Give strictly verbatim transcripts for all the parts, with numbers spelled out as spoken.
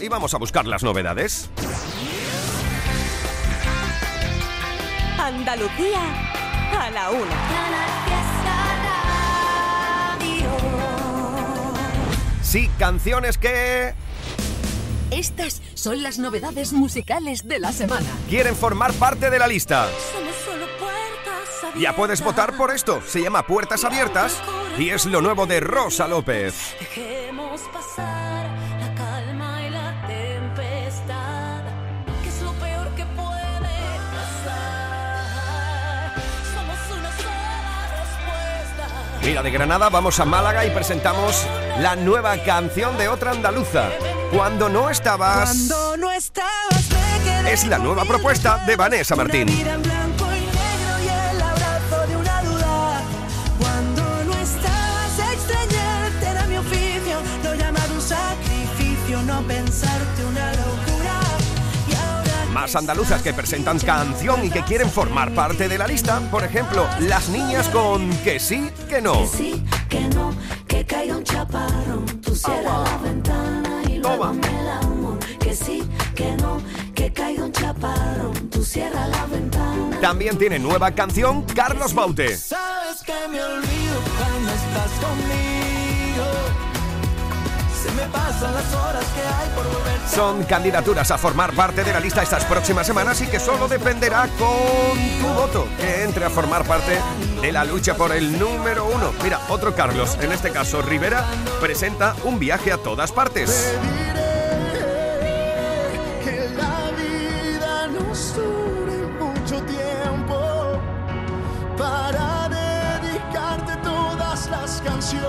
y vamos a buscar las novedades. Andalucía a la una. Sí, canciones que... Estas son las novedades musicales de la semana. ¿Quieren formar parte de la lista? Ya puedes votar por esto. Se llama Puertas Abiertas y es lo nuevo de Rosa López. Dejemos pasar la calma y la tempestad, que es lo peor que puede pasar. Somos una sola respuesta. Mira, de Granada vamos a Málaga y presentamos la nueva canción de otra andaluza. Cuando no estabas. Cuando no estabas me quedé. Es la nueva propuesta de Vanessa Martín. Más andaluzas que presentan canción y que quieren formar parte de la lista. Por ejemplo, las niñas con Que sí, que no. Que sí, que no, que caiga un chaparrón, tú cierras la ventana y luego me da humo. Que sí, que no, que caiga un chaparrón, tú cierras la ventana. También tiene nueva canción Carlos Baute. Sabes que me olvido cuando estás conmigo. Se me pasan las horas que hay por volver. Son candidaturas a formar parte de la lista estas próximas semanas y que solo dependerá con tu voto, que entre a formar parte de la lucha por el número uno. Mira, otro Carlos, en este caso Rivera, presenta Un viaje a todas partes. Te diré que la vida nos dure mucho tiempo para dedicarte todas las canciones.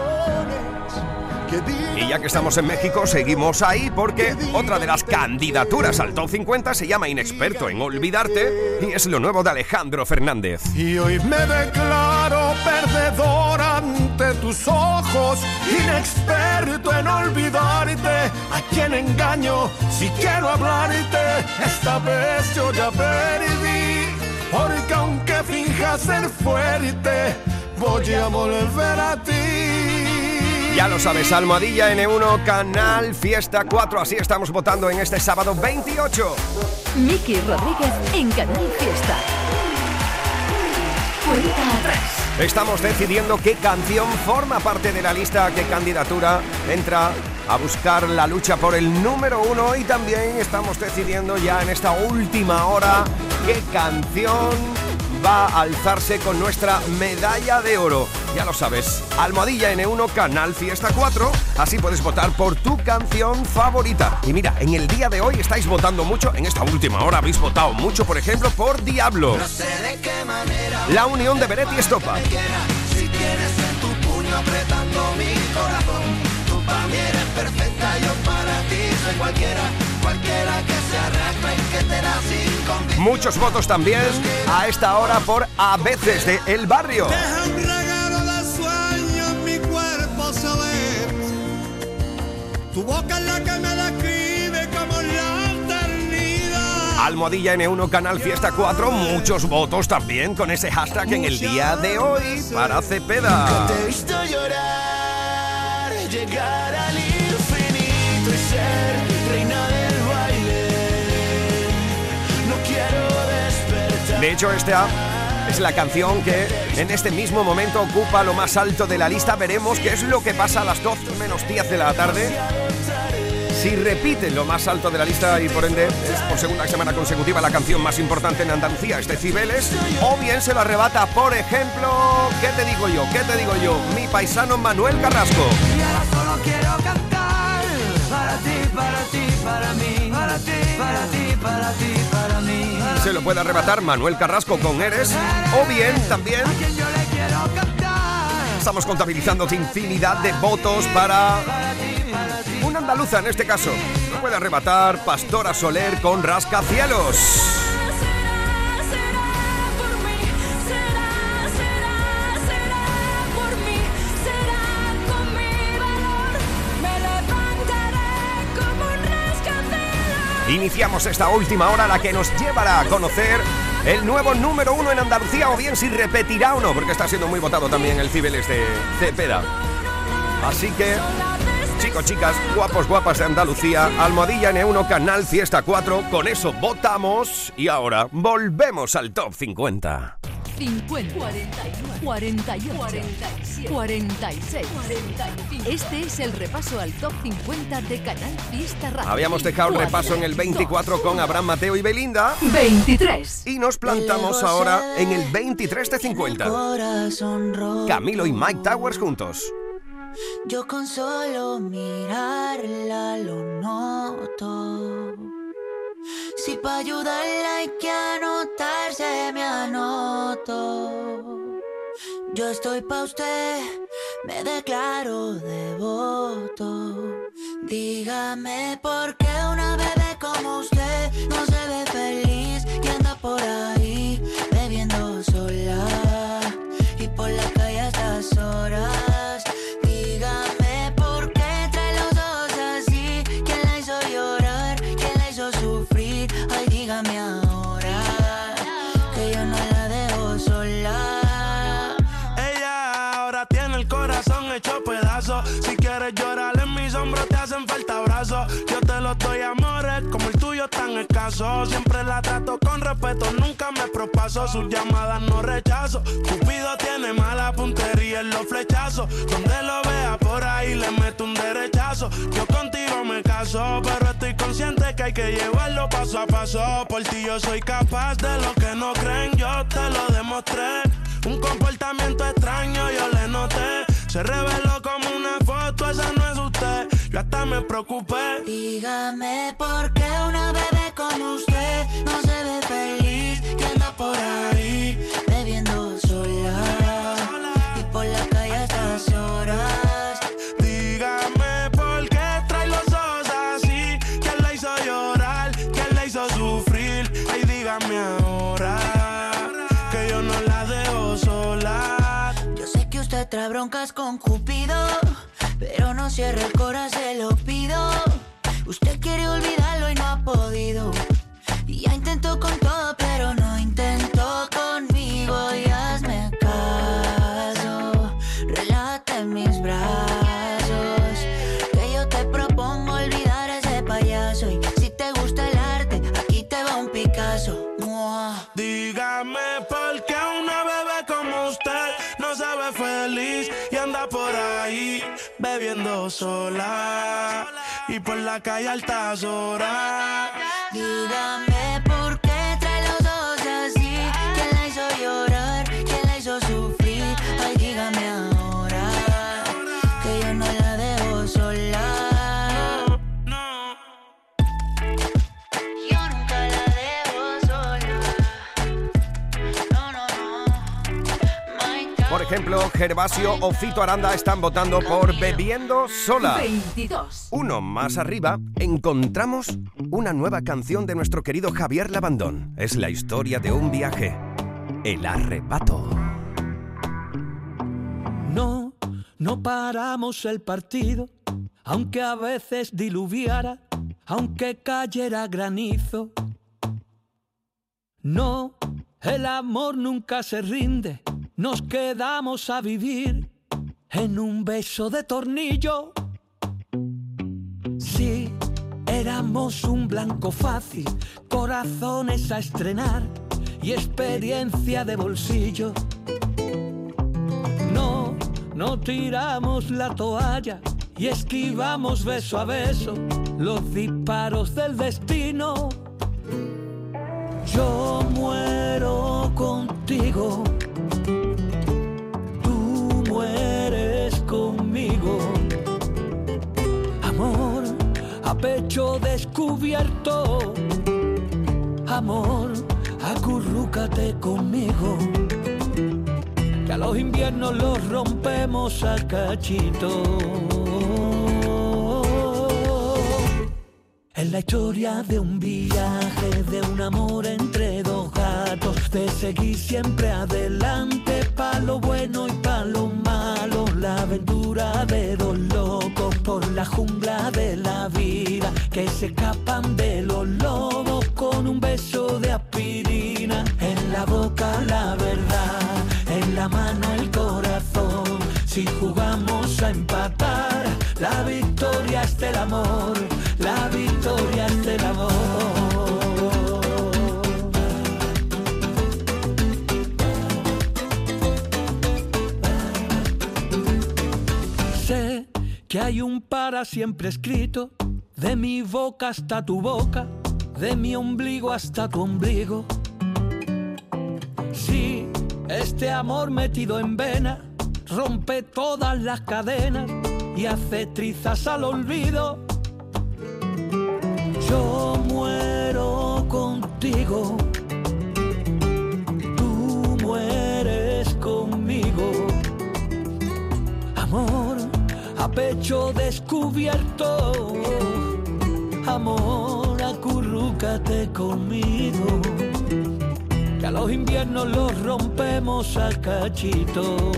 Y ya que estamos en México, seguimos ahí porque otra de las candidaturas al Top cincuenta se llama Inexperto en Olvidarte y es lo nuevo de Alejandro Fernández. Y hoy me declaro perdedor ante tus ojos, inexperto en olvidarte, a quien engaño si quiero hablarte. Esta vez yo ya perdí, porque aunque finja ser fuerte, voy a volver a ti. Ya lo sabes, Almohadilla ene uno, Canal Fiesta cuatro. Así estamos votando en este sábado veintiocho. Miki Rodríguez en Canal Fiesta. Estamos decidiendo qué canción forma parte de la lista, qué candidatura entra a buscar la lucha por el número uno. Y también estamos decidiendo ya en esta última hora qué canción va a alzarse con nuestra medalla de oro. Ya lo sabes, Almohadilla ene uno, Canal Fiesta cuatro. Así puedes votar por tu canción favorita. Y mira, en el día de hoy estáis votando mucho. En esta última hora habéis votado mucho, por ejemplo, por Diablo, no sé de qué manera, la unión de Beret y Estopa. Si tienes en tu puño apretando mi corazón, tú para mí eres perfecta, yo para ti soy cualquiera. Cualquiera que se arrastre y que te da sin convicción. Muchos votos también a esta hora por A veces de El Barrio. Deja un regalo de sueño en mi cuerpo soler. Tu boca es la que me describe como la eternidad. Almohadilla ene uno, Canal Fiesta cuatro. Muchos votos también con ese hashtag en el día de hoy para Cepeda. Nunca te he visto llorar, llegar al infinito y ser reina de... De hecho, esta es la canción que en este mismo momento ocupa lo más alto de la lista. Veremos qué es lo que pasa a las doce menos diez de la tarde. Si repite lo más alto de la lista y por ende es por segunda semana consecutiva la canción más importante en Andalucía, es Decibeles, o bien se lo arrebata, por ejemplo, ¿qué te digo yo? ¿Qué te digo yo? Mi paisano Manuel Carrasco. Y ahora solo quiero cantar para ti, para ti, para mí, para ti, para ti, para ti, para mí. Se lo puede arrebatar Manuel Carrasco con Eres, o bien también estamos contabilizando infinidad de votos para una andaluza en este caso. Lo puede arrebatar Pastora Soler con Rascacielos. Iniciamos esta última hora, la que nos llevará a conocer el nuevo número uno en Andalucía, o bien si repetirá o no, porque está siendo muy votado también el Cibeles de Cepeda. Así que Chicos, chicas, guapos, guapas de Andalucía, Almohadilla N uno, Canal Fiesta cuatro. Con eso votamos y ahora volvemos al Top cincuenta. cincuenta, cuarenta y nueve, cuarenta y ocho, cuarenta y siete, cuarenta y seis, cuarenta y cinco. Este es el repaso al Top cincuenta de Canal Fiesta Radio. Habíamos dejado el repaso en el veinticuatro con Abraham Mateo y Belinda. veintitrés. Y nos plantamos ahora en el veintitrés de cincuenta. Camilo y Mike Towers juntos. Yo con solo mirarla lo noto. Si pa' ayudarla hay que anotarse, me anoto. Yo estoy pa' usted, me declaro devoto. Dígame por qué una bebé como usted no se ve feliz y anda por ahí bebiendo sola y por la calle a estas horas. Si quieres llorar en mis hombros te hacen falta abrazos. Yo te los doy amores como el tuyo tan escaso. Siempre la trato con respeto, nunca me propaso. Sus llamadas no rechazo. Cupido tiene mala puntería en los flechazos. Donde lo vea por ahí le meto un derechazo. Yo contigo me caso, pero estoy consciente que hay que llevarlo paso a paso. Por ti yo soy capaz de lo que no creen, yo te lo demostré. Un comportamiento extraño yo le noté. Se reveló como una foto, esa no es usted. Yo hasta me preocupé. Dígame por qué una bebé como usted no se ve feliz y anda por ahí bebiendo sola y por la calle a estas horas. Dígame por qué trae los ojos así. ¿Quién la hizo llorar? ¿Quién la hizo sufrir? Ay, dígame ahora que yo no la dejo sola. Usted trae broncas con Cupido, pero no cierre el corazón, se lo pido. Usted quiere olvidarlo y no ha podido. Y ya intentó con todo, pero no intentó conmigo. Y hazme caso, relájate en mis brazos, que yo te propongo olvidar a ese payaso. Y si te gusta el arte, aquí te va un Picasso. ¡Mua! Dígame por qué una bebé como usted no sabe feliz y anda por ahí bebiendo sola y por la calle a altas horas. Dígame por qué trae los ojos así. ¿Quién la hizo llorar? ¿Quién la hizo sufrir? Ay, dígame ahora que yo no la dejo sola. No, no. Yo nunca la dejo sola. No, no, no. My God. Por ejemplo, Gervasio o Fito Aranda están votando por Bebiendo Sola. veintidós. Uno más arriba encontramos una nueva canción de nuestro querido Javier Labandón. Es la historia de un viaje, el arrebato. No, no paramos el partido, aunque a veces diluviara, aunque cayera granizo. No, el amor nunca se rinde. Nos quedamos a vivir en un beso de tornillo. Sí, éramos un blanco fácil, corazones a estrenar y experiencia de bolsillo. No, no tiramos la toalla y esquivamos beso a beso los disparos del destino. Yo muero contigo, mueres conmigo. Amor a pecho descubierto, amor, acurrúcate conmigo, que a los inviernos los rompemos a cachito. Es la historia de un viaje, de un amor entre dos gatos, de seguir siempre adelante pa' lo bueno y pa' lo malo, la aventura de dos locos por la jungla de la vida, que se escapan de los lobos con un beso de aspirina, en la boca la verdad, en la mano el corazón, si jugamos a empatar, La victoria es del amor, la victoria es del amor. Que hay un para siempre escrito, de mi boca hasta tu boca, de mi ombligo hasta tu ombligo. Sí, este amor metido en vena, rompe todas las cadenas y hace trizas al olvido. Yo muero contigo, tú mueres conmigo, amor. A pecho descubierto, amor, acurrúcate conmigo, que a los inviernos los rompemos a cachito.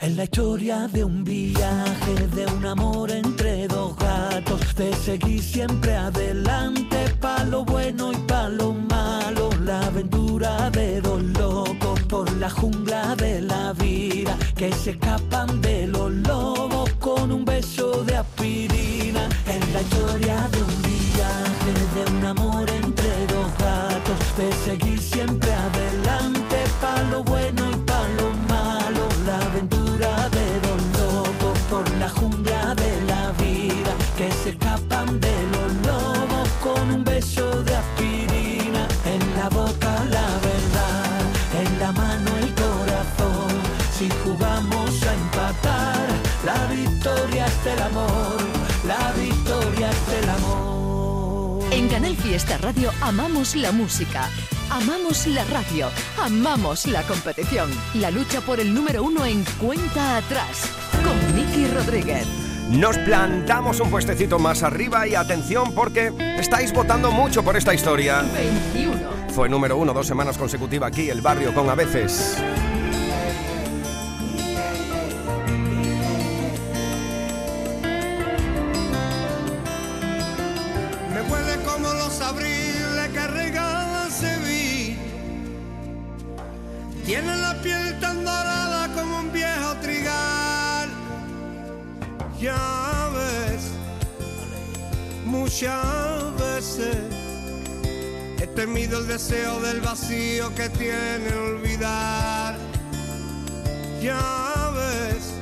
Es la historia de un viaje, de un amor entre dos gatos, de seguir siempre adelante, pa' lo bueno y pa' lo malo, la aventura de dos locos. Por la jungla de la vida, que se escapan de los lobos con un beso de aspirina. Es la historia de un viaje, de un amor entre dos gatos, de seguir siempre adelante, pa' lo bueno y pa' lo malo, la aventura de los lobos por la jungla de la vida, que se escapan de los lobos con un beso de aspirina. En la boca la verdad, en la mano el corazón, si jugamos a empatar, la victoria es del amor, la victoria es del amor. En Canal Fiesta Radio amamos la música, amamos la radio, amamos la competición. La lucha por el número uno en cuenta atrás, con Miki Rodríguez. Nos plantamos un puestecito más arriba y atención porque estáis votando mucho por esta historia. veintiuno. Fue número uno dos semanas consecutivas aquí, El Barrio con A Veces. Me huele como los abriles que regalan Sevilla. Tiene la piel tan dorada como un viejo trigal. Ya ves, muchas veces he temido el deseo del vacío que tiene olvidar. Ya ves,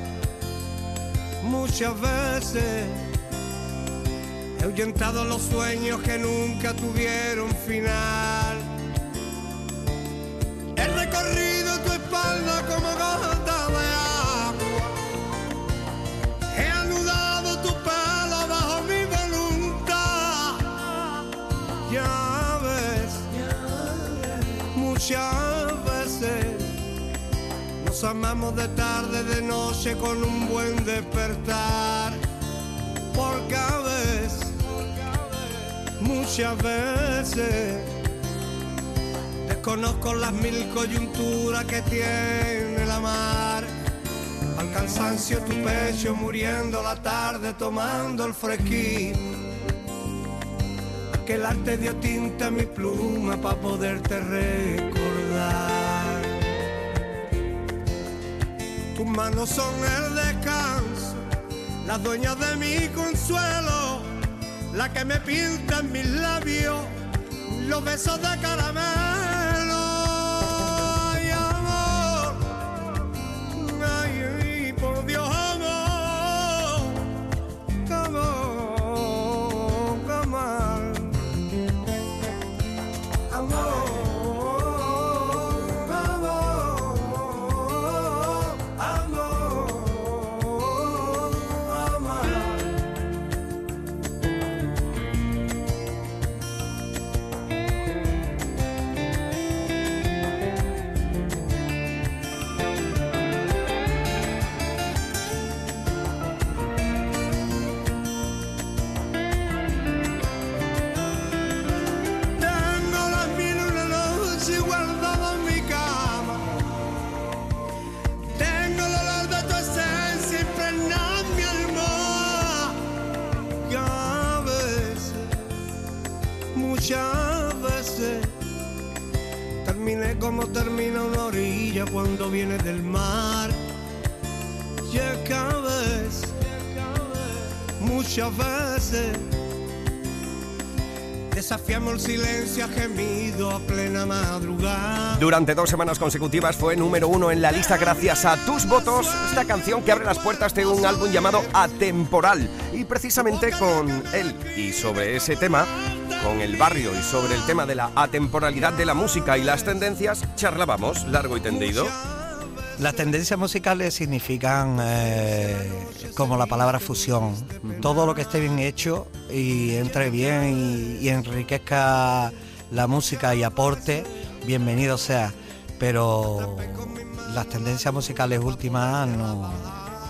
muchas veces he ahuyentado los sueños que nunca tuvieron final. He recorrido tu espalda como gota de agua, he anudado tu pelo bajo mi voluntad. Ya muchas veces nos amamos de tarde, de noche, con un buen despertar. Porque a veces, muchas veces, desconozco las mil coyunturas que tiene la mar. Al cansancio tu pecho, muriendo la tarde, tomando el fresquito. Que el arte dio tinta a mi pluma pa' poderte recordar. Tus manos son el descanso, las dueñas de mi consuelo, la que me pinta en mis labios los besos de caramelo. Ay, amor, ay, por Dios, amor, amor, amor. Como termina una orilla cuando viene del mar. ya cabes, muchas veces desafiamos el silencio gemido a plena madrugada. Durante dos semanas consecutivas fue número uno en la lista gracias a tus votos, esta canción que abre las puertas de un álbum llamado Atemporal. Y precisamente con él y sobre ese tema, con El Barrio y sobre el tema de la atemporalidad de la música y las tendencias, charlábamos largo y tendido. Las tendencias musicales significan, eh, como la palabra fusión, todo lo que esté bien hecho y entre bien y, y enriquezca la música y aporte, bienvenido sea. Pero las tendencias musicales últimas no,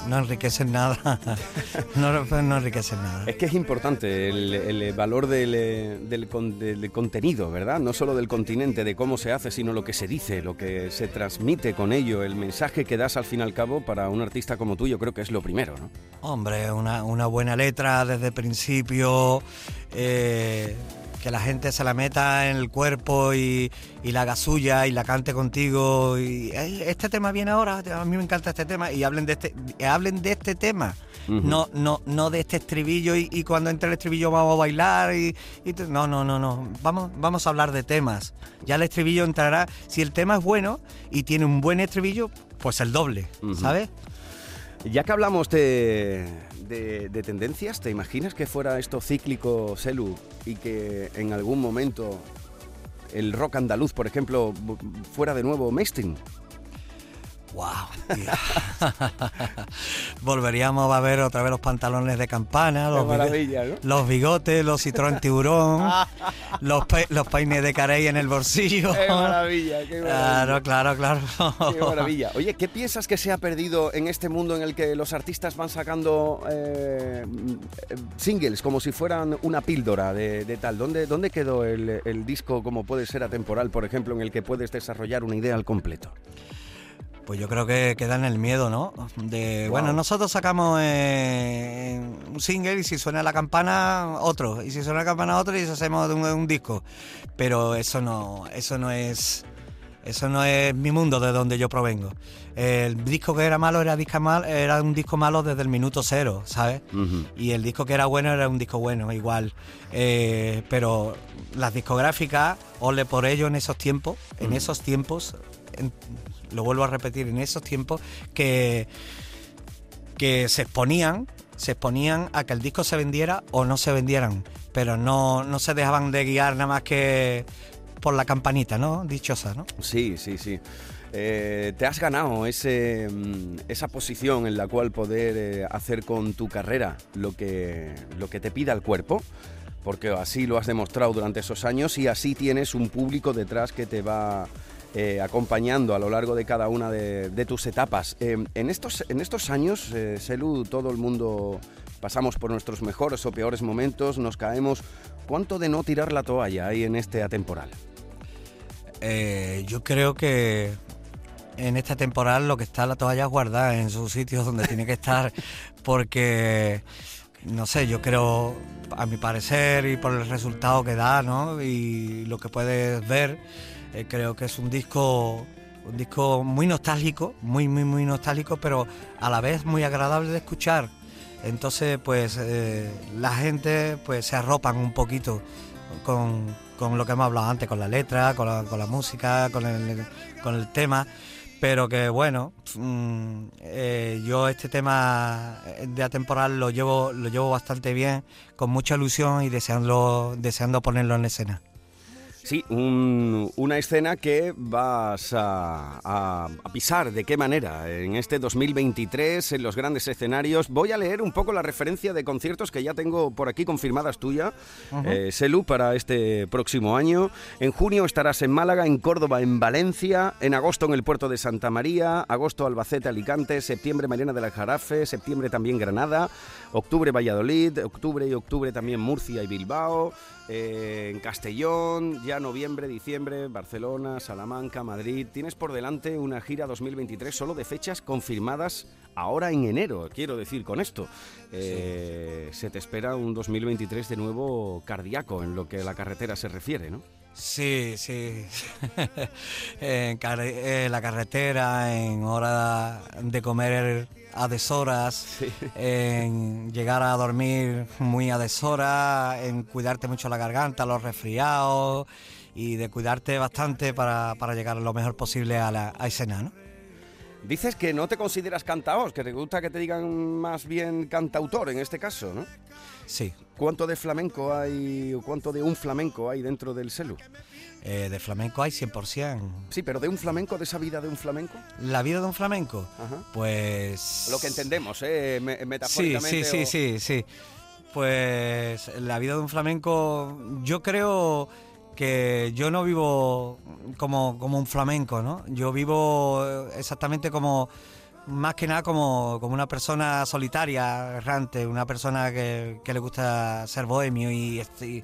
no enriquecen nada, no, no enriquecen nada. Es que es importante el, el valor del, del, del contenido, ¿verdad? No solo del continente, de cómo se hace, sino lo que se dice, lo que se transmite con ello, el mensaje que das al fin y al cabo. Para un artista como tú, yo creo que es lo primero, ¿no? Hombre, una, una buena letra desde el principio, eh, que la gente se la meta en el cuerpo y, y la haga suya y la cante contigo. Y este tema viene ahora, a mí me encanta este tema, y hablen de este, hablen de este tema, uh-huh. no, no, no de este estribillo y, y cuando entre el estribillo vamos a bailar y, y no, no, no, no. Vamos, vamos a hablar de temas. Ya el estribillo entrará. Si el tema es bueno y tiene un buen estribillo, pues el doble, uh-huh. ¿sabes? Ya que hablamos de, de, de tendencias, ¿te imaginas que fuera esto cíclico, Selu, y que en algún momento el rock andaluz, por ejemplo, fuera de nuevo mainstream? ¡Wow! Volveríamos a ver otra vez los pantalones de campana, los, maravilla, bigotes, ¿no? Los bigotes, los citrón tiburón, los, pe los peines de carey en el bolsillo. ¡Qué maravilla! Qué maravilla. Claro, claro, claro. ¡Qué maravilla! Oye, ¿qué piensas que se ha perdido en este mundo en el que los artistas van sacando eh, singles como si fueran una píldora de, de tal? ¿Dónde, dónde quedó el, el disco como puede ser Atemporal, por ejemplo, en el que puedes desarrollar una idea al completo? Pues yo creo que queda en el miedo, ¿no? De, wow. Bueno, nosotros sacamos eh, un single y si suena la campana, otro. Y si suena la campana, otro, y hacemos un, un disco. Pero eso no, eso no es... Eso no es mi mundo, de donde yo provengo. El disco que era malo era, disco mal, era un disco malo desde el minuto cero, ¿sabes? Uh-huh. Y el disco que era bueno era un disco bueno, igual. Eh, pero las discográficas, ole por ello en esos tiempos, uh-huh. en esos tiempos... En, lo vuelvo a repetir, en esos tiempos que, que se exponían, se exponían a que el disco se vendiera o no se vendieran, pero no, no se dejaban de guiar nada más que por la campanita, ¿no? Dichosa, ¿no? Sí, sí, sí. Eh, te has ganado ese, esa posición en la cual poder hacer con tu carrera lo que, lo que te pida el cuerpo, porque así lo has demostrado durante esos años y así tienes un público detrás que te va... Eh, acompañando a lo largo de cada una de, de tus etapas. Eh, en, estos, en estos años, eh, Selu, todo el mundo pasamos por nuestros mejores o peores momentos, nos caemos. ¿Cuánto de no tirar la toalla hay en este Atemporal? Eh, yo creo que en este Atemporal lo que está la toalla es guardada en sus sitios donde tiene que estar, porque, no sé, yo creo, a mi parecer y por el resultado que da, ¿no? Y lo que puedes ver, creo que es un disco, un disco muy nostálgico, muy, muy, muy nostálgico, pero a la vez muy agradable de escuchar. Entonces, pues, eh, la gente pues se arropan un poquito con, con lo que hemos hablado antes, con la letra, con la, con la música, con el, con el tema, pero que, bueno, mmm, eh, yo este tema de Atemporal lo llevo, lo llevo bastante bien, con mucha ilusión y deseando, deseando ponerlo en escena. Sí, un, una escena que vas a, a, a pisar. ¿De qué manera? En este dos mil veintitrés, en los grandes escenarios. Voy a leer un poco la referencia de conciertos que ya tengo por aquí confirmadas tuya, uh-huh. eh, Selu, para este próximo año. En junio estarás en Málaga, en Córdoba, en Valencia, en agosto en el puerto de Santa María, agosto Albacete, Alicante, septiembre Mariana de la Jarafe, septiembre también Granada, octubre Valladolid, octubre y octubre también Murcia y Bilbao, eh, en Castellón, ya noviembre, diciembre, Barcelona, Salamanca, Madrid. Tienes por delante una gira dos mil veintitrés solo de fechas confirmadas ahora en enero, quiero decir con esto. Eh, sí. Se te espera un dos mil veintitrés de nuevo cardíaco en lo que a la carretera se refiere, ¿no? Sí, sí. en carre en la carretera, en hora de comer a deshoras, sí. En llegar a dormir muy a deshoras, en cuidarte mucho la garganta, los resfriados y de cuidarte bastante para, para llegar lo mejor posible a la a escena, ¿no? Dices que no te consideras cantaos, que te gusta que te digan más bien cantautor en este caso, ¿no? Sí. ¿Cuánto de flamenco hay o cuánto de un flamenco hay dentro del celu? Eh, de flamenco hay cien por ciento. Sí, pero ¿de un flamenco, de esa vida de un flamenco? ¿La vida de un flamenco? Ajá. Pues... lo que entendemos, ¿eh? Me metafóricamente. Sí, sí, o... sí, sí, sí. Pues la vida de un flamenco, yo creo... que yo no vivo como, como un flamenco, ¿no? Yo vivo exactamente como, más que nada, como, como una persona solitaria, errante, una persona que, que le gusta ser bohemio y, y,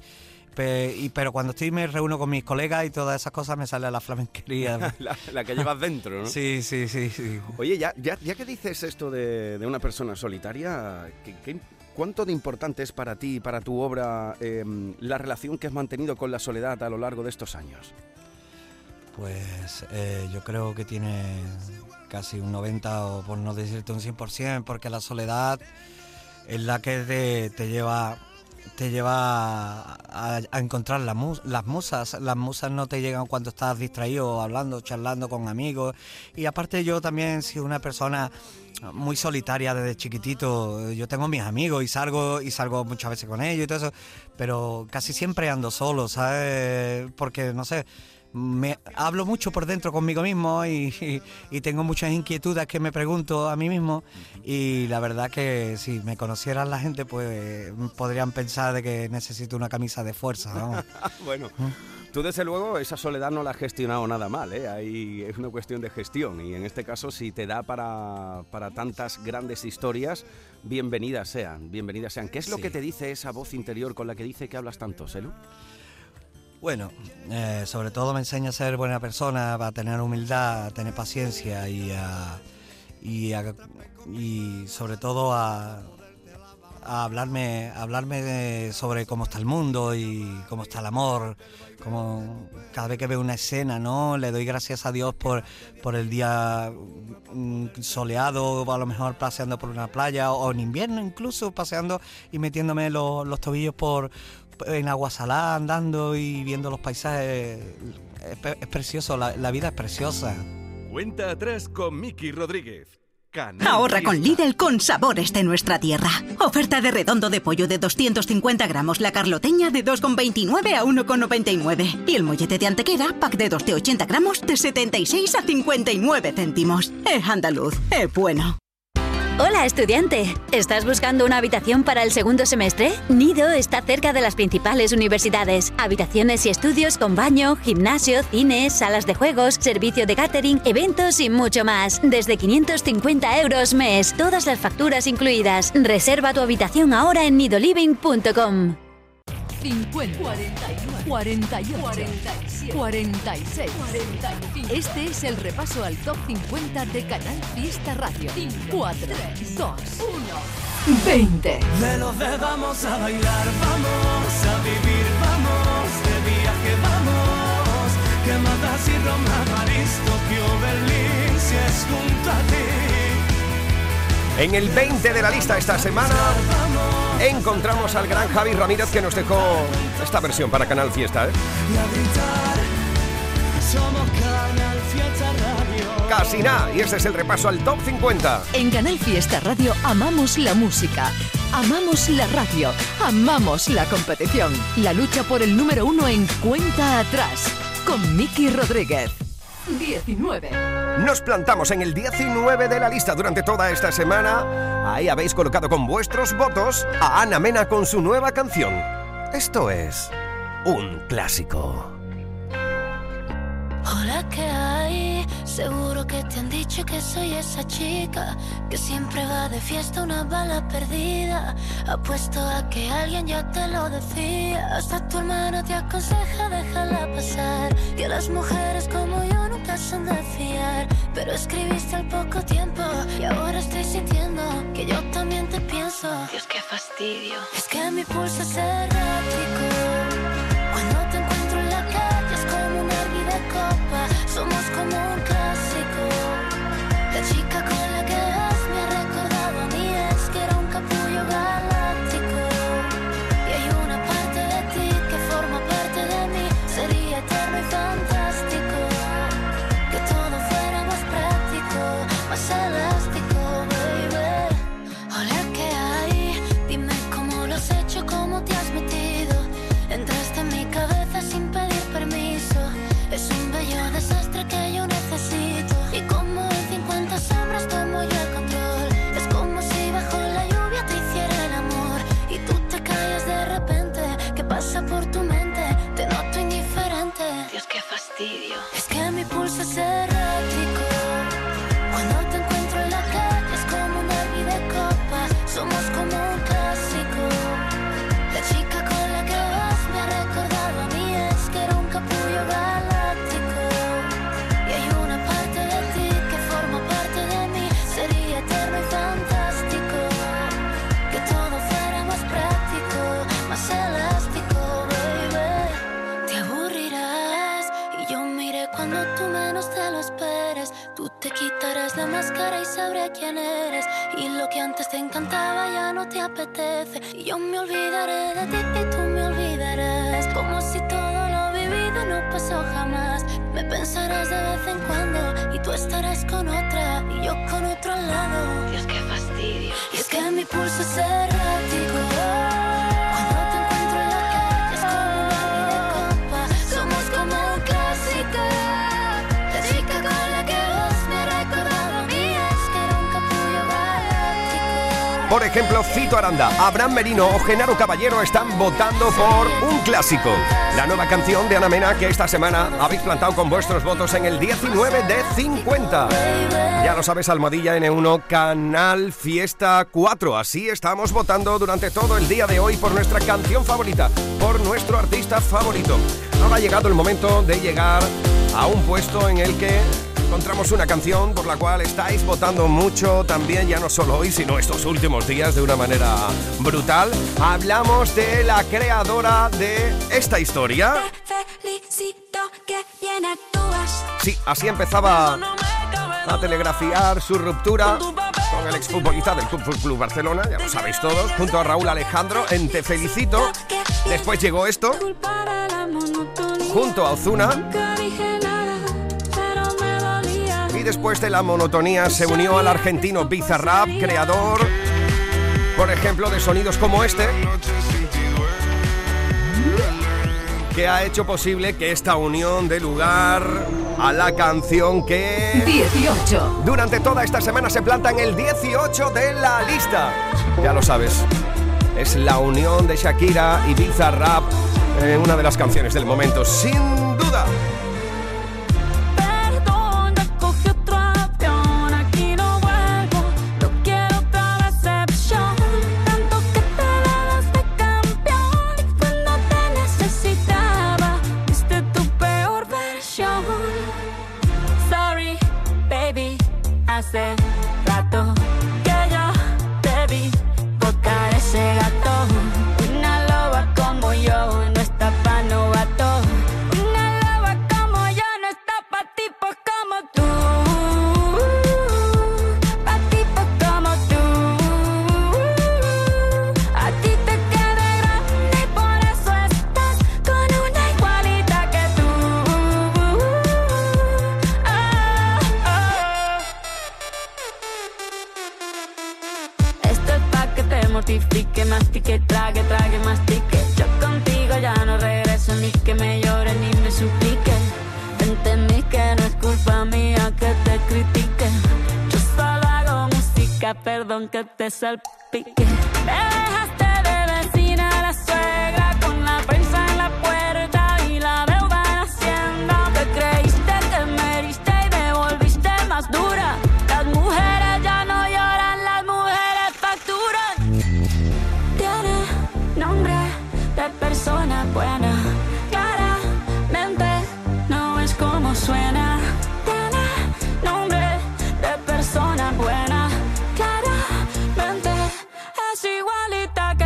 y... pero cuando estoy me reúno con mis colegas y todas esas cosas me sale a la flamenquería. la, la que llevas dentro, ¿no? Sí, sí, sí, sí. Oye, ya, ya, ya que dices esto de, de una persona solitaria, ¿qué, qué... ¿cuánto de importante es para ti, para tu obra, eh, la relación que has mantenido con la soledad a lo largo de estos años? Pues eh, yo creo que tiene casi un noventa o por no decirte un cien por ciento, porque la soledad es la que te, te lleva, te lleva a, a encontrar las, mus, las musas. Las musas no te llegan cuando estás distraído, hablando, charlando con amigos. Y aparte yo también soy una persona... muy solitaria desde chiquitito. Yo tengo mis amigos y salgo y salgo muchas veces con ellos y todo eso, pero casi siempre ando solo, ¿sabes? Porque, no sé, me hablo mucho por dentro conmigo mismo y, y, y tengo muchas inquietudes que me pregunto a mí mismo y la verdad que si me conocieran la gente, pues podrían pensar de que necesito una camisa de fuerza, ¿no? Bueno... tú, desde luego, esa soledad no la has gestionado nada mal, ¿eh? Ahí es una cuestión de gestión y en este caso, si te da para, para tantas grandes historias, bienvenidas sean, bienvenidas sean. ¿Qué es lo sí. que te dice esa voz interior con la que dice que hablas tanto, Selu? Bueno, eh, sobre todo me enseña a ser buena persona, a tener humildad, a tener paciencia y, a, y, a, y sobre todo a... a hablarme, a hablarme de, sobre cómo está el mundo y cómo está el amor, como cada vez que veo una escena, ¿no? Le doy gracias a Dios por, por el día soleado, a lo mejor paseando por una playa o en invierno incluso paseando y metiéndome los, los tobillos por en agua salada, andando y viendo los paisajes. Es, es precioso, la, la vida es preciosa. Cuenta atrás con Miki Rodríguez. Canal Ahorra Fiesta. Con Lidl con sabores de nuestra tierra. Oferta de redondo de pollo de doscientos cincuenta gramos, la carloteña de dos con veintinueve a uno con noventa y nueve. Y el mollete de Antequera, pack de dos de ochenta gramos, de setenta y seis a cincuenta y nueve céntimos. Es andaluz, es bueno. Hola estudiante, ¿estás buscando una habitación para el segundo semestre? Nido está cerca de las principales universidades. Habitaciones y estudios con baño, gimnasio, cine, salas de juegos, servicio de catering, eventos y mucho más. Desde quinientos cincuenta euros mes, todas las facturas incluidas. Reserva tu habitación ahora en nido living punto com. cincuenta, cuarenta y uno, cuarenta y ocho, cuarenta y siete, cuarenta y seis, cuarenta y cinco. Este es el repaso al top cincuenta de Canal Fiesta Radio. cinco, cuatro, tres, dos, uno, veinte. De los de vamos a bailar, vamos a vivir, vamos de viaje, vamos. Que matas y Roma, París, Tokio, Berlín, si es junto a ti. En el veinte de la lista esta semana... encontramos al gran Javi Ramírez, que nos dejó esta versión para Canal Fiesta, ¿eh? Casi nada, y este es el repaso al top cincuenta. En Canal Fiesta Radio amamos la música, amamos la radio, amamos la competición. La lucha por el número uno en Cuenta Atrás, con Miki Rodríguez. diecinueve. Nos plantamos en el diecinueve de la lista durante toda esta semana. Ahí habéis colocado con vuestros votos a Ana Mena con su nueva canción. Esto es un clásico. Hola, ¿qué hay? Seguro que te han dicho que soy esa chica que siempre va de fiesta, una bala perdida. Apuesto a que alguien ya te lo decía. Hasta tu hermana te aconseja déjala pasar, que las mujeres como yo nunca son de fiar. Pero escribiste al poco tiempo y ahora estoy sintiendo que yo también te pienso. Dios, qué fastidio. Es que mi pulso es errático cuando te encuentro en la calle. Por ejemplo, Fito Aranda, Abraham Merino o Genaro Caballero están votando por un clásico. La nueva canción de Ana Mena que esta semana habéis plantado con vuestros votos en el diecinueve de cincuenta. Ya lo sabes, Almohadilla ene uno, Canal Fiesta cuatro. Así estamos votando durante todo el día de hoy por nuestra canción favorita, por nuestro artista favorito. Ahora ha llegado el momento de llegar a un puesto en el que encontramos una canción por la cual estáis votando mucho también, ya no solo hoy, sino estos últimos días de una manera brutal. Hablamos de la creadora de esta historia. Te felicito, que bien actúas. Sí, así empezaba a telegrafiar su ruptura con el exfutbolista del Fútbol Club Barcelona, ya lo sabéis todos, junto a Rauw Alejandro en Te felicito. Después llegó esto, junto a Ozuna. Después de la monotonía se unió al argentino Bizarrap, creador, por ejemplo, de sonidos como este, que ha hecho posible que esta unión dé lugar a la canción que dieciocho. Durante toda esta semana se planta en el dieciocho de la lista. Ya lo sabes, es la unión de Shakira y Bizarrap en una de las canciones del momento, sin duda. Hace rato que yo te vi tocar ese gato. Una loba como yo no está pa' novato. Una loba como yo no está pa' tipos como tú. Pa' tipos como tú. A ti te queda grande y por eso estás con una igualita que tú. Oh, oh. Mortifique, mastique, trague, trague, mastique. Yo contigo ya no regreso, ni que me llore, ni me suplique. Entendí que no es culpa mía que te critique. Yo solo hago música, perdón que te salpique. Me dejaste de vecina a la suegra con la prensa en la puerta y la deuda en Hacienda. Te creíste que me heriste y me volviste más dura. Las mujeres ya no lloran, las mujeres facturan. Nombre de persona buena, claramente no es como suena. Tiene nombre de persona buena, claramente es igualita que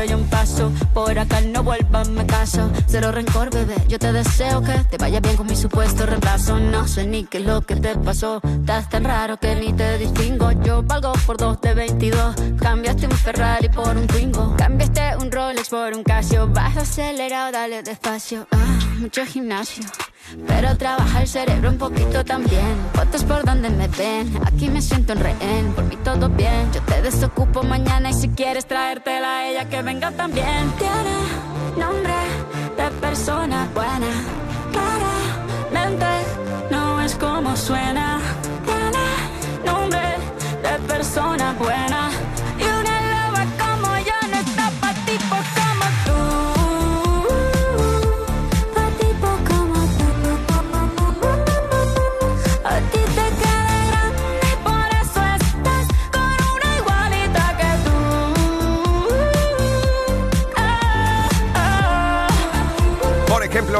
yo hay un paso. Por acá no vuelvan, me caso. Cero rencor, bebé, yo te deseo que te vaya bien con mi supuesto reemplazo. No sé ni qué es lo que te pasó, estás tan raro que ni te distingo. Yo valgo por dos de veintidós, cambiaste un Ferrari por un Twingo, cambiaste un Rolex por un Casio. Vas acelerado, dale despacio. Ah, mucho gimnasio, pero trabaja el cerebro un poquito también. Fotos por donde me ven, aquí me siento en rehén. Por mí todo bien, yo te desocupo mañana. Y si quieres traértela a ella, que venga también. Tiene nombre de persona buena, claramente no es como suena. Tiene nombre de persona buena.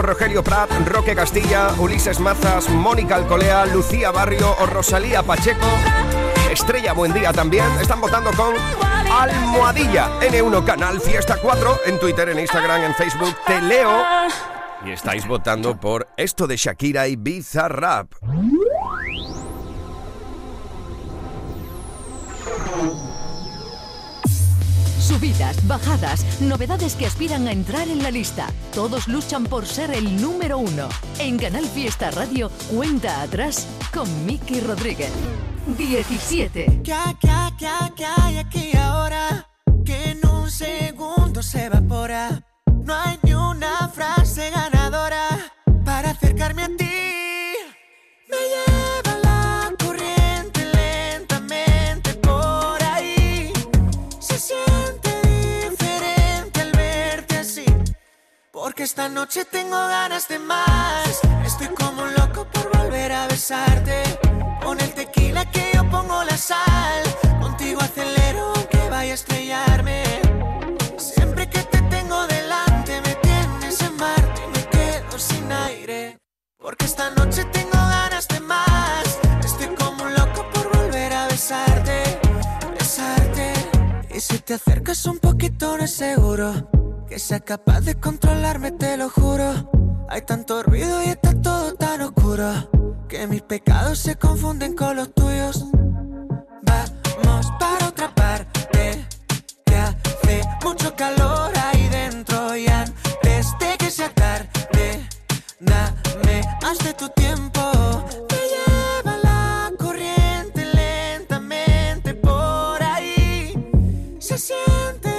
Rogelio Prat, Roque Castilla, Ulises Mazas, Mónica Alcolea, Lucía Barrio o Rosalía Pacheco. Estrella Buendía también. Están votando con Almohadilla. N uno Canal Fiesta cuatro. En Twitter, en Instagram, en Facebook. Te leo. Y estáis votando por esto de Shakira y Bizarrap. Subidas, bajadas, novedades que aspiran a entrar en la lista. Todos luchan por ser el número uno. En Canal Fiesta Radio, cuenta atrás con Miki Rodríguez. diecisiete. Ya, ya, ya, ya, y aquí ahora, que en un segundo se evapora. No hay ni una frase ganadora para acercarme a ti. Me lleva. Porque esta noche tengo ganas de más. Estoy como un loco por volver a besarte. Pon el tequila que yo pongo la sal. Contigo acelero que vaya a estrellarme. Siempre que te tengo delante me tienes en Marte y me quedo sin aire. Porque esta noche tengo ganas de más. Estoy como un loco por volver a besarte, besarte. Y si te acercas un poquito no es seguro que sea capaz de controlarme, te lo juro. Hay tanto ruido y está todo tan oscuro que mis pecados se confunden con los tuyos. Vamos para otra parte, que hace mucho calor ahí dentro. Y antes de que sea tarde, dame más de tu tiempo. Me lleva la corriente lentamente por ahí. Se siente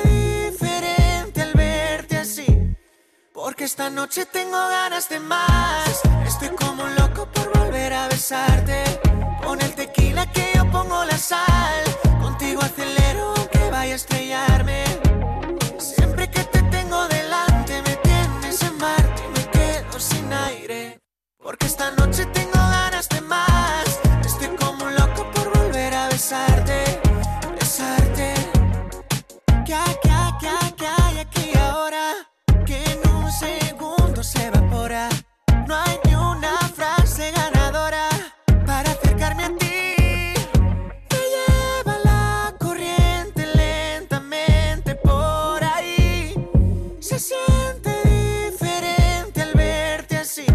porque esta noche tengo ganas de más. Estoy como un loco por volver a besarte. Pon el tequila que yo pongo la sal. Contigo acelero que vaya a estrellarme. Siempre que te tengo delante me tienes en Marte y me quedo sin aire. Porque esta noche tengo ganas de más. Estoy como un loco por volver a besarte, besarte. Ya, ya, ya, ya, y aquí ahora segundo se evapora. No hay ni una frase ganadora para acercarme a ti. Me lleva la corriente lentamente por ahí. Se siente diferente al verte así.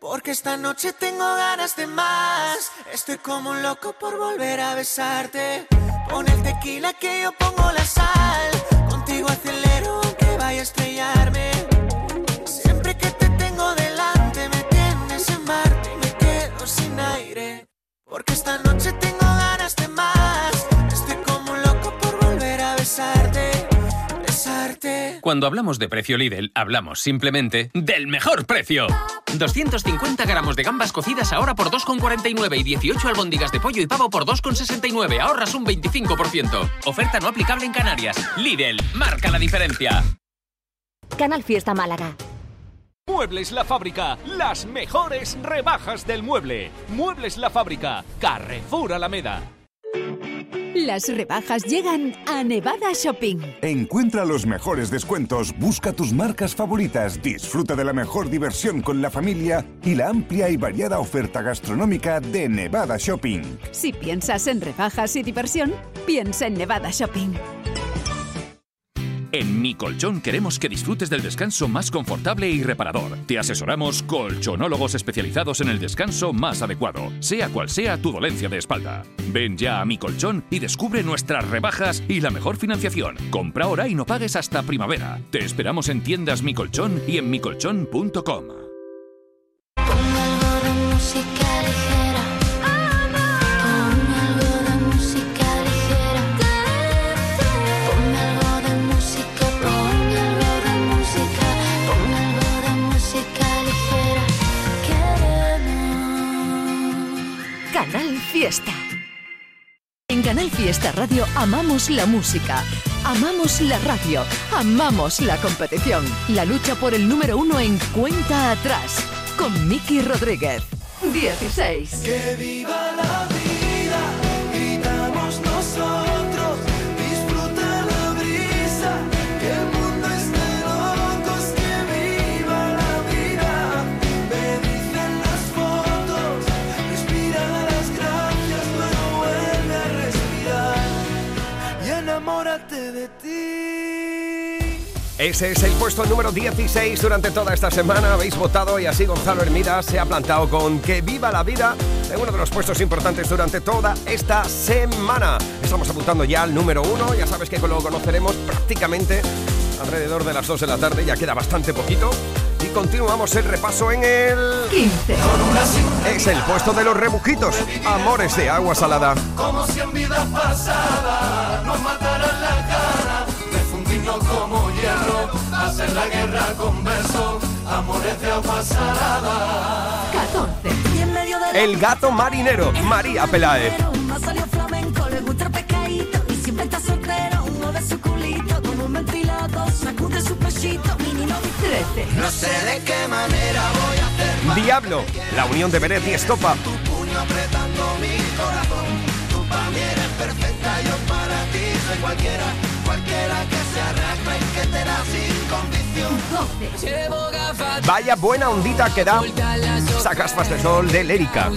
Porque esta noche tengo ganas de más. Estoy como un loco por volver a besarte. Pon el tequila que yo pongo la sal. Contigo acelero que vaya a estrellarme. Porque esta noche tengo ganas de más. Estoy como un loco por volver a besarte, besarte. Cuando hablamos de precio Lidl, hablamos simplemente del mejor precio. doscientos cincuenta gramos de gambas cocidas ahora por dos con cuarenta y nueve y dieciocho albóndigas de pollo y pavo por dos con sesenta y nueve. Ahorras un veinticinco por ciento. Oferta no aplicable en Canarias. Lidl, marca la diferencia. Canal Fiesta Málaga. Muebles La Fábrica, las mejores rebajas del mueble. Muebles La Fábrica, Carrefour Alameda. Las rebajas llegan a Nevada Shopping. Encuentra los mejores descuentos, busca tus marcas favoritas, disfruta de la mejor diversión con la familia y la amplia y variada oferta gastronómica de Nevada Shopping. Si piensas en rebajas y diversión, piensa en Nevada Shopping. En Mi Colchón queremos que disfrutes del descanso más confortable y reparador. Te asesoramos colchonólogos especializados en el descanso más adecuado, sea cual sea tu dolencia de espalda. Ven ya a Mi Colchón y descubre nuestras rebajas y la mejor financiación. Compra ahora y no pagues hasta primavera. Te esperamos en tiendas Mi Colchón y en mi colchón punto com. Canal Fiesta. En Canal Fiesta Radio amamos la música, amamos la radio, amamos la competición. La lucha por el número uno en Cuenta Atrás, con Miki Rodríguez. dieciséis. Que viva la vida, gritamos nosotros. Disfruta la brisa, que el mundo esté locos. Que viva la vida, me dicen las fotos. Respira las gracias, pero vuelve a respirar y enamórate de ti. Ese es el puesto número dieciséis. Durante toda esta semana habéis votado y así Gonzalo Hermida se ha plantado con Que Viva la Vida en uno de los puestos importantes durante toda esta semana. Estamos apuntando ya al número uno. Ya sabes que lo conoceremos prácticamente alrededor de las dos de la tarde. Ya queda bastante poquito. Y continuamos el repaso en el... quince. Es el puesto de los rebujitos. Amores de agua salada. Como si en vidas pasadas nos mataran la cara. Defundirnos como hierro. Hacer la guerra con versos. Amores de agua salada. catorce. El gato marinero, María Pelaez. No sé de qué manera voy a hacer. Diablo, la unión de Beret y Estopa. Tu puño apretando mi corazón. Tú para mí eres perfecta, yo para ti soy cualquiera. Cualquiera que se arrastra y que te da sin condición. Vaya buena ondita que da Sacas Pas de Sol de Lérica.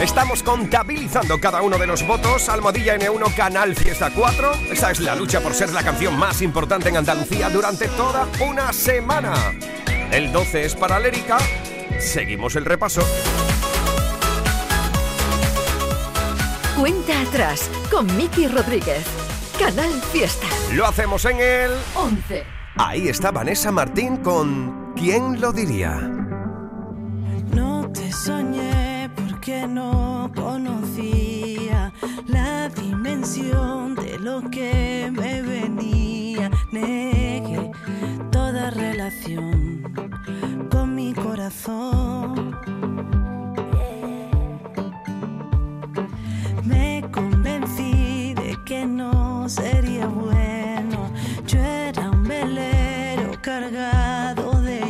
Estamos contabilizando cada uno de los votos. Almohadilla ene uno, Canal Fiesta cuatro. Esa es la lucha por ser la canción más importante en Andalucía durante toda una semana. El doce es para Lérica. Seguimos el repaso. Cuenta Atrás con Miki Rodríguez. Canal Fiesta. Lo hacemos en el... once. Ahí está Vanessa Martín con ¿Quién lo diría? No te soñé que no conocía la dimensión de lo que me venía. Negué toda relación con mi corazón. Me convencí de que no sería bueno. Yo era un velero cargado de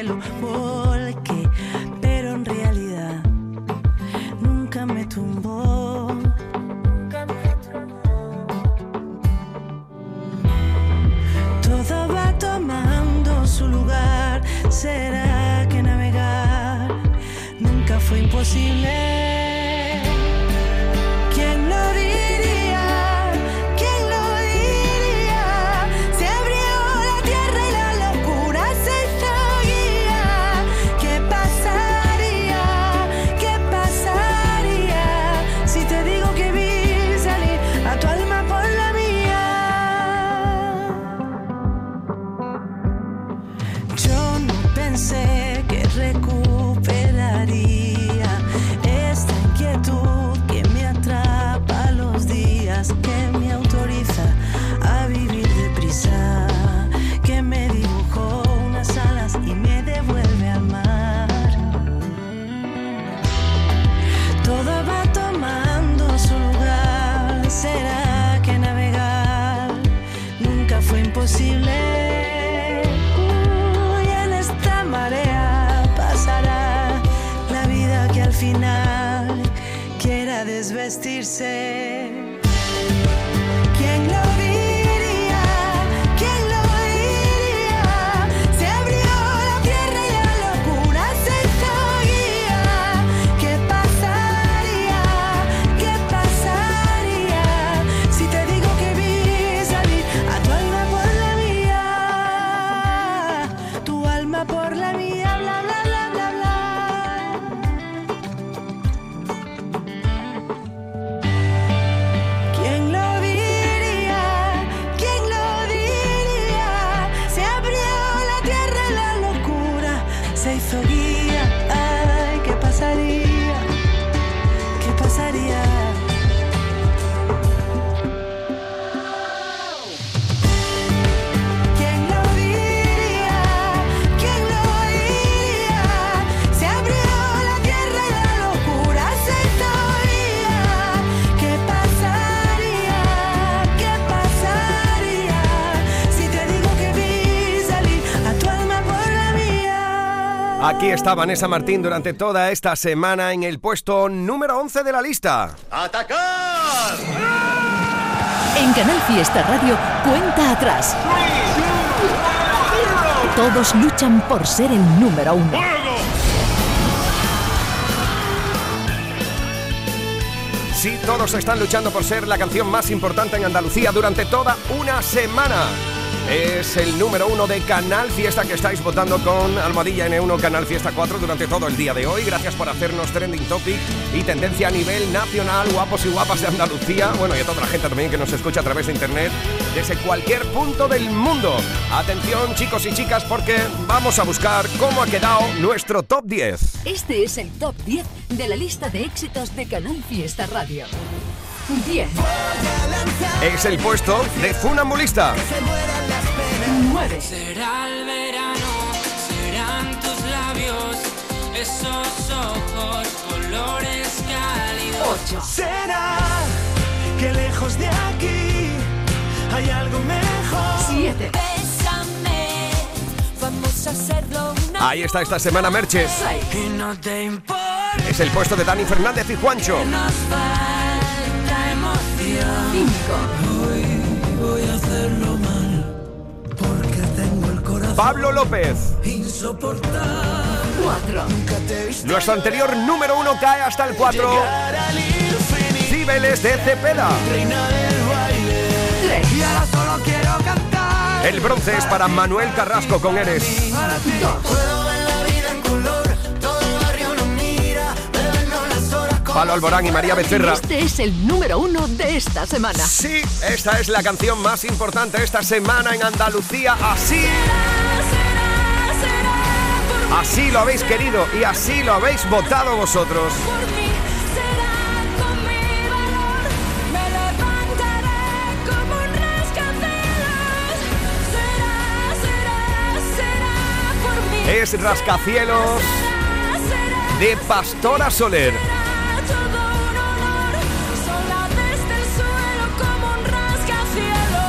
hielo. Volqué, pero en realidad me tumbó. Todo va tomando su lugar. Será que navegar nunca fue imposible. ¿Quién lo diría? ¿Quién lo diría? Se abrió la tierra y la locura se hizo guía. ¿Qué pasaría? ¿Qué pasaría? Pensé que recuperaría esta inquietud que me atrapa los días, que me autoriza a vivir deprisa, que me dibujó unas alas y me devuelve al mar. Todo va tomando su lugar. ¿Será que navegar nunca fue imposible? Final quiera desvestirse. ¿Quién lo diría? ¿Quién lo diría? hizo guía. Ay, ¿qué pasaría? ¿Qué pasaría? ¿Quién lo diría? ¿Quién lo oiría? Se abrió la tierra y la locura se historia. ¿Qué pasaría? ¿Qué pasaría? Si te digo que vi salir a tu alma por la mía. Aquí está Vanessa Martín durante toda esta semana en el puesto número once de la lista. ¡Atacar! En Canal Fiesta Radio, cuenta atrás. Todos luchan por ser el número uno. Sí, todos están luchando por ser la canción más importante en Andalucía durante toda una semana. Es el número uno de Canal Fiesta que estáis votando con Almohadilla N uno Canal Fiesta cuatro durante todo el día de hoy. Gracias por hacernos trending topic y tendencia a nivel nacional, guapos y guapas de Andalucía. Bueno, y a toda la gente también que nos escucha a través de internet desde cualquier punto del mundo. Atención, chicos y chicas, porque vamos a buscar cómo ha quedado nuestro top diez. Este es el top diez de la lista de éxitos de Canal Fiesta Radio. diez. Es el puesto de Funambulista. nueve. Será el verano, serán tus labios, esos ojos, colores cálidos. ocho. Será que lejos de aquí hay algo mejor. siete. Bésame, vamos a hacerlo una. Ahí está esta semana Merche. seis. Y no te importa. Es el puesto de Dani Fernández y Juancho. Cinco. Hoy voy a hacerlo mal porque tengo el corazón. Pablo López. Insoportable. Cuatro. Nuestro anterior número uno cae hasta el cuatro. Cibeles de Cepeda. Tres. Y ahora solo quiero cantar. El bronce es para Manuel Carrasco con Eres. Dos. Pablo Alborán y María Becerra. Este es el número uno de esta semana. Sí, esta es la canción más importante esta semana en Andalucía. Así, será, será, será así lo habéis querido y así lo habéis votado vosotros. Por mí, será con mi valor, me levantaré como un rascacielos. Será, será, será por mí. Es Rascacielos será, será, será, de Pastora Soler.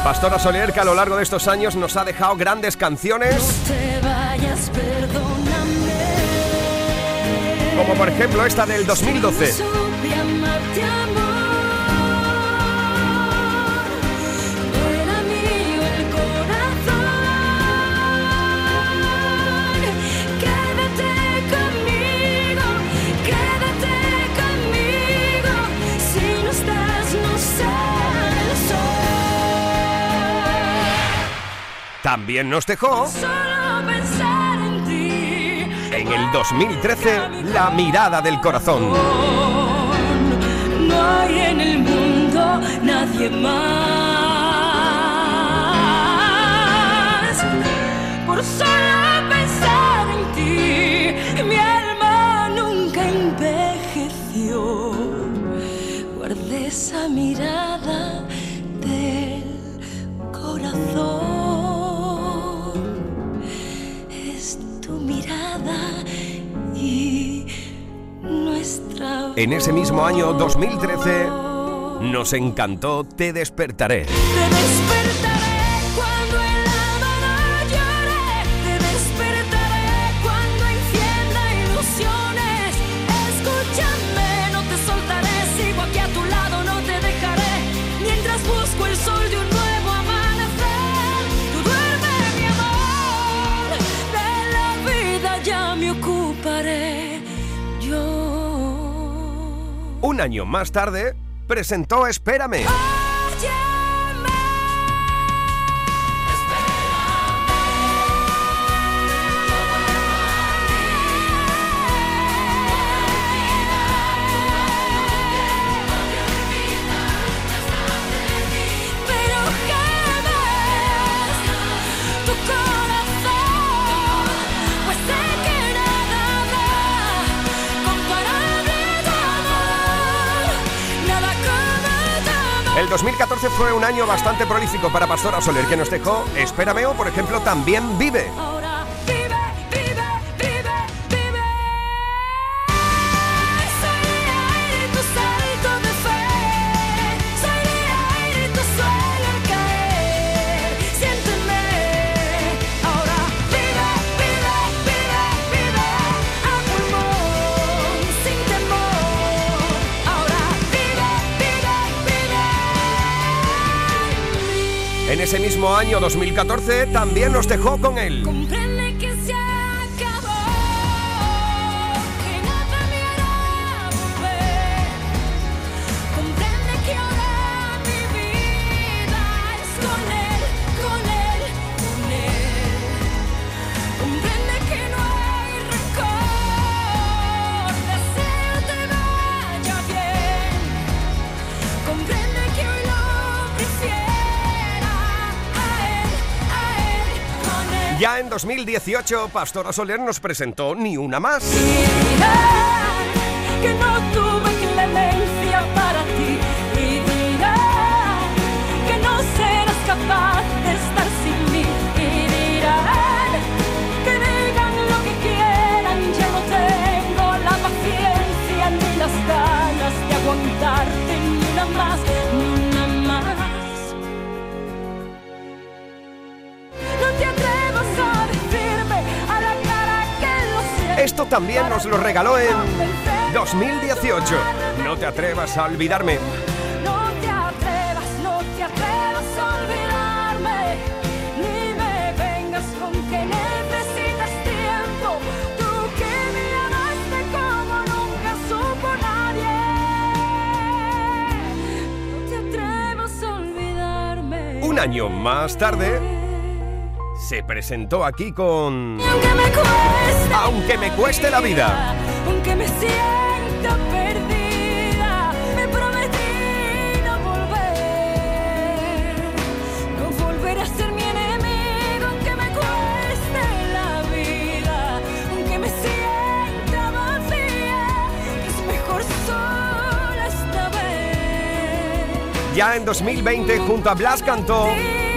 Pastora Soler, que a lo largo de estos años nos ha dejado grandes canciones. No te vayas, perdóname. Como por ejemplo esta del dos mil doce. Si no supe amarte, amor, era mío el corazón. Quédate conmigo, quédate conmigo. Si no estás, no sé. También nos dejó, en el dos mil trece, La mirada del corazón. No hay en el mundo nadie más. Por solo pensar en ti, mi alma nunca envejeció. Guardé esa mirada del corazón. En ese mismo año dos mil trece nos encantó Te despertaré. Te despertaré cuando el amor llore. Te despertaré cuando encienda ilusiones. Escúchame, no te soltaré. Sigo aquí a tu lado, no te dejaré. Mientras busco el sol de un nuevo amanecer. Tú duerme, mi amor. De la vida ya me ocuparé yo. Un año más tarde, presentó Espérame. Óyeme, espérame. Pero jamás tu corazón, pues sé que no. dos mil catorce fue un año bastante prolífico para Pastora Soler, que nos dejó Espérame o, por ejemplo, También Vive. En ese mismo año dos mil catorce también nos dejó con él. Comprende que se acabó, que nada me hará volver. Comprende que ahora mi vida es con él, con él, con él. Comprende que no hay rencor, deseo te vaya bien. Comprende que hoy lo prefiero. Ya en dos mil dieciocho, Pastora Soler nos presentó Ni una más. Dirá que no tuve clemencia para ti. Y dirá que no serás capaz de estar sin mí. Y dirán que digan lo que quieran. Ya no tengo la paciencia ni las ganas de aguantarte. Ni una más, ni una más. No te atreves. Esto también nos lo regaló en dos mil dieciocho. No te atrevas a olvidarme. No te atrevas, no te atrevas a olvidarme. Ni me vengas con que necesitas tiempo. Tú que me amaste como nunca supo nadie. No te atrevas a olvidarme. Un año más tarde se presentó aquí con Aunque me cueste, aunque me cueste la vida. Aunque me sienta perdida, me prometí no volver. No volver a ser mi enemigo. Aunque me cueste la vida, aunque me sienta vacía, es mejor sola esta vez. Ya en dos mil veinte junto a Blas cantó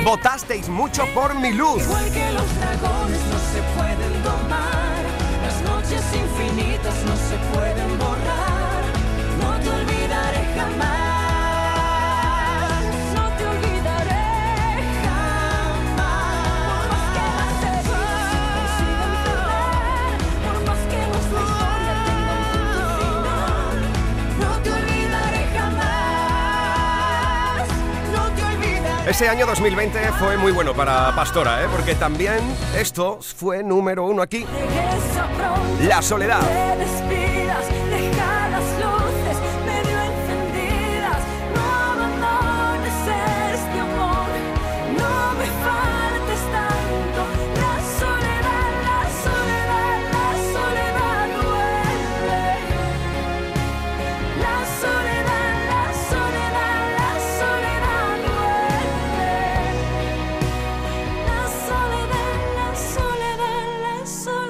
Votasteis mucho por mi luz. Igual que los dragones no se pueden domar, las noches infinitas no se pueden borrar. No te olvidaré jamás, no te olvidaré jamás. Por más que las heridas se consigan, por más que nuestra historia tenga un punto final, no te olvidaré jamás, no te olvidaré. Ese año dos mil veinte fue muy bueno para Pastora, ¿eh? Porque también esto fue número uno aquí. La soledad.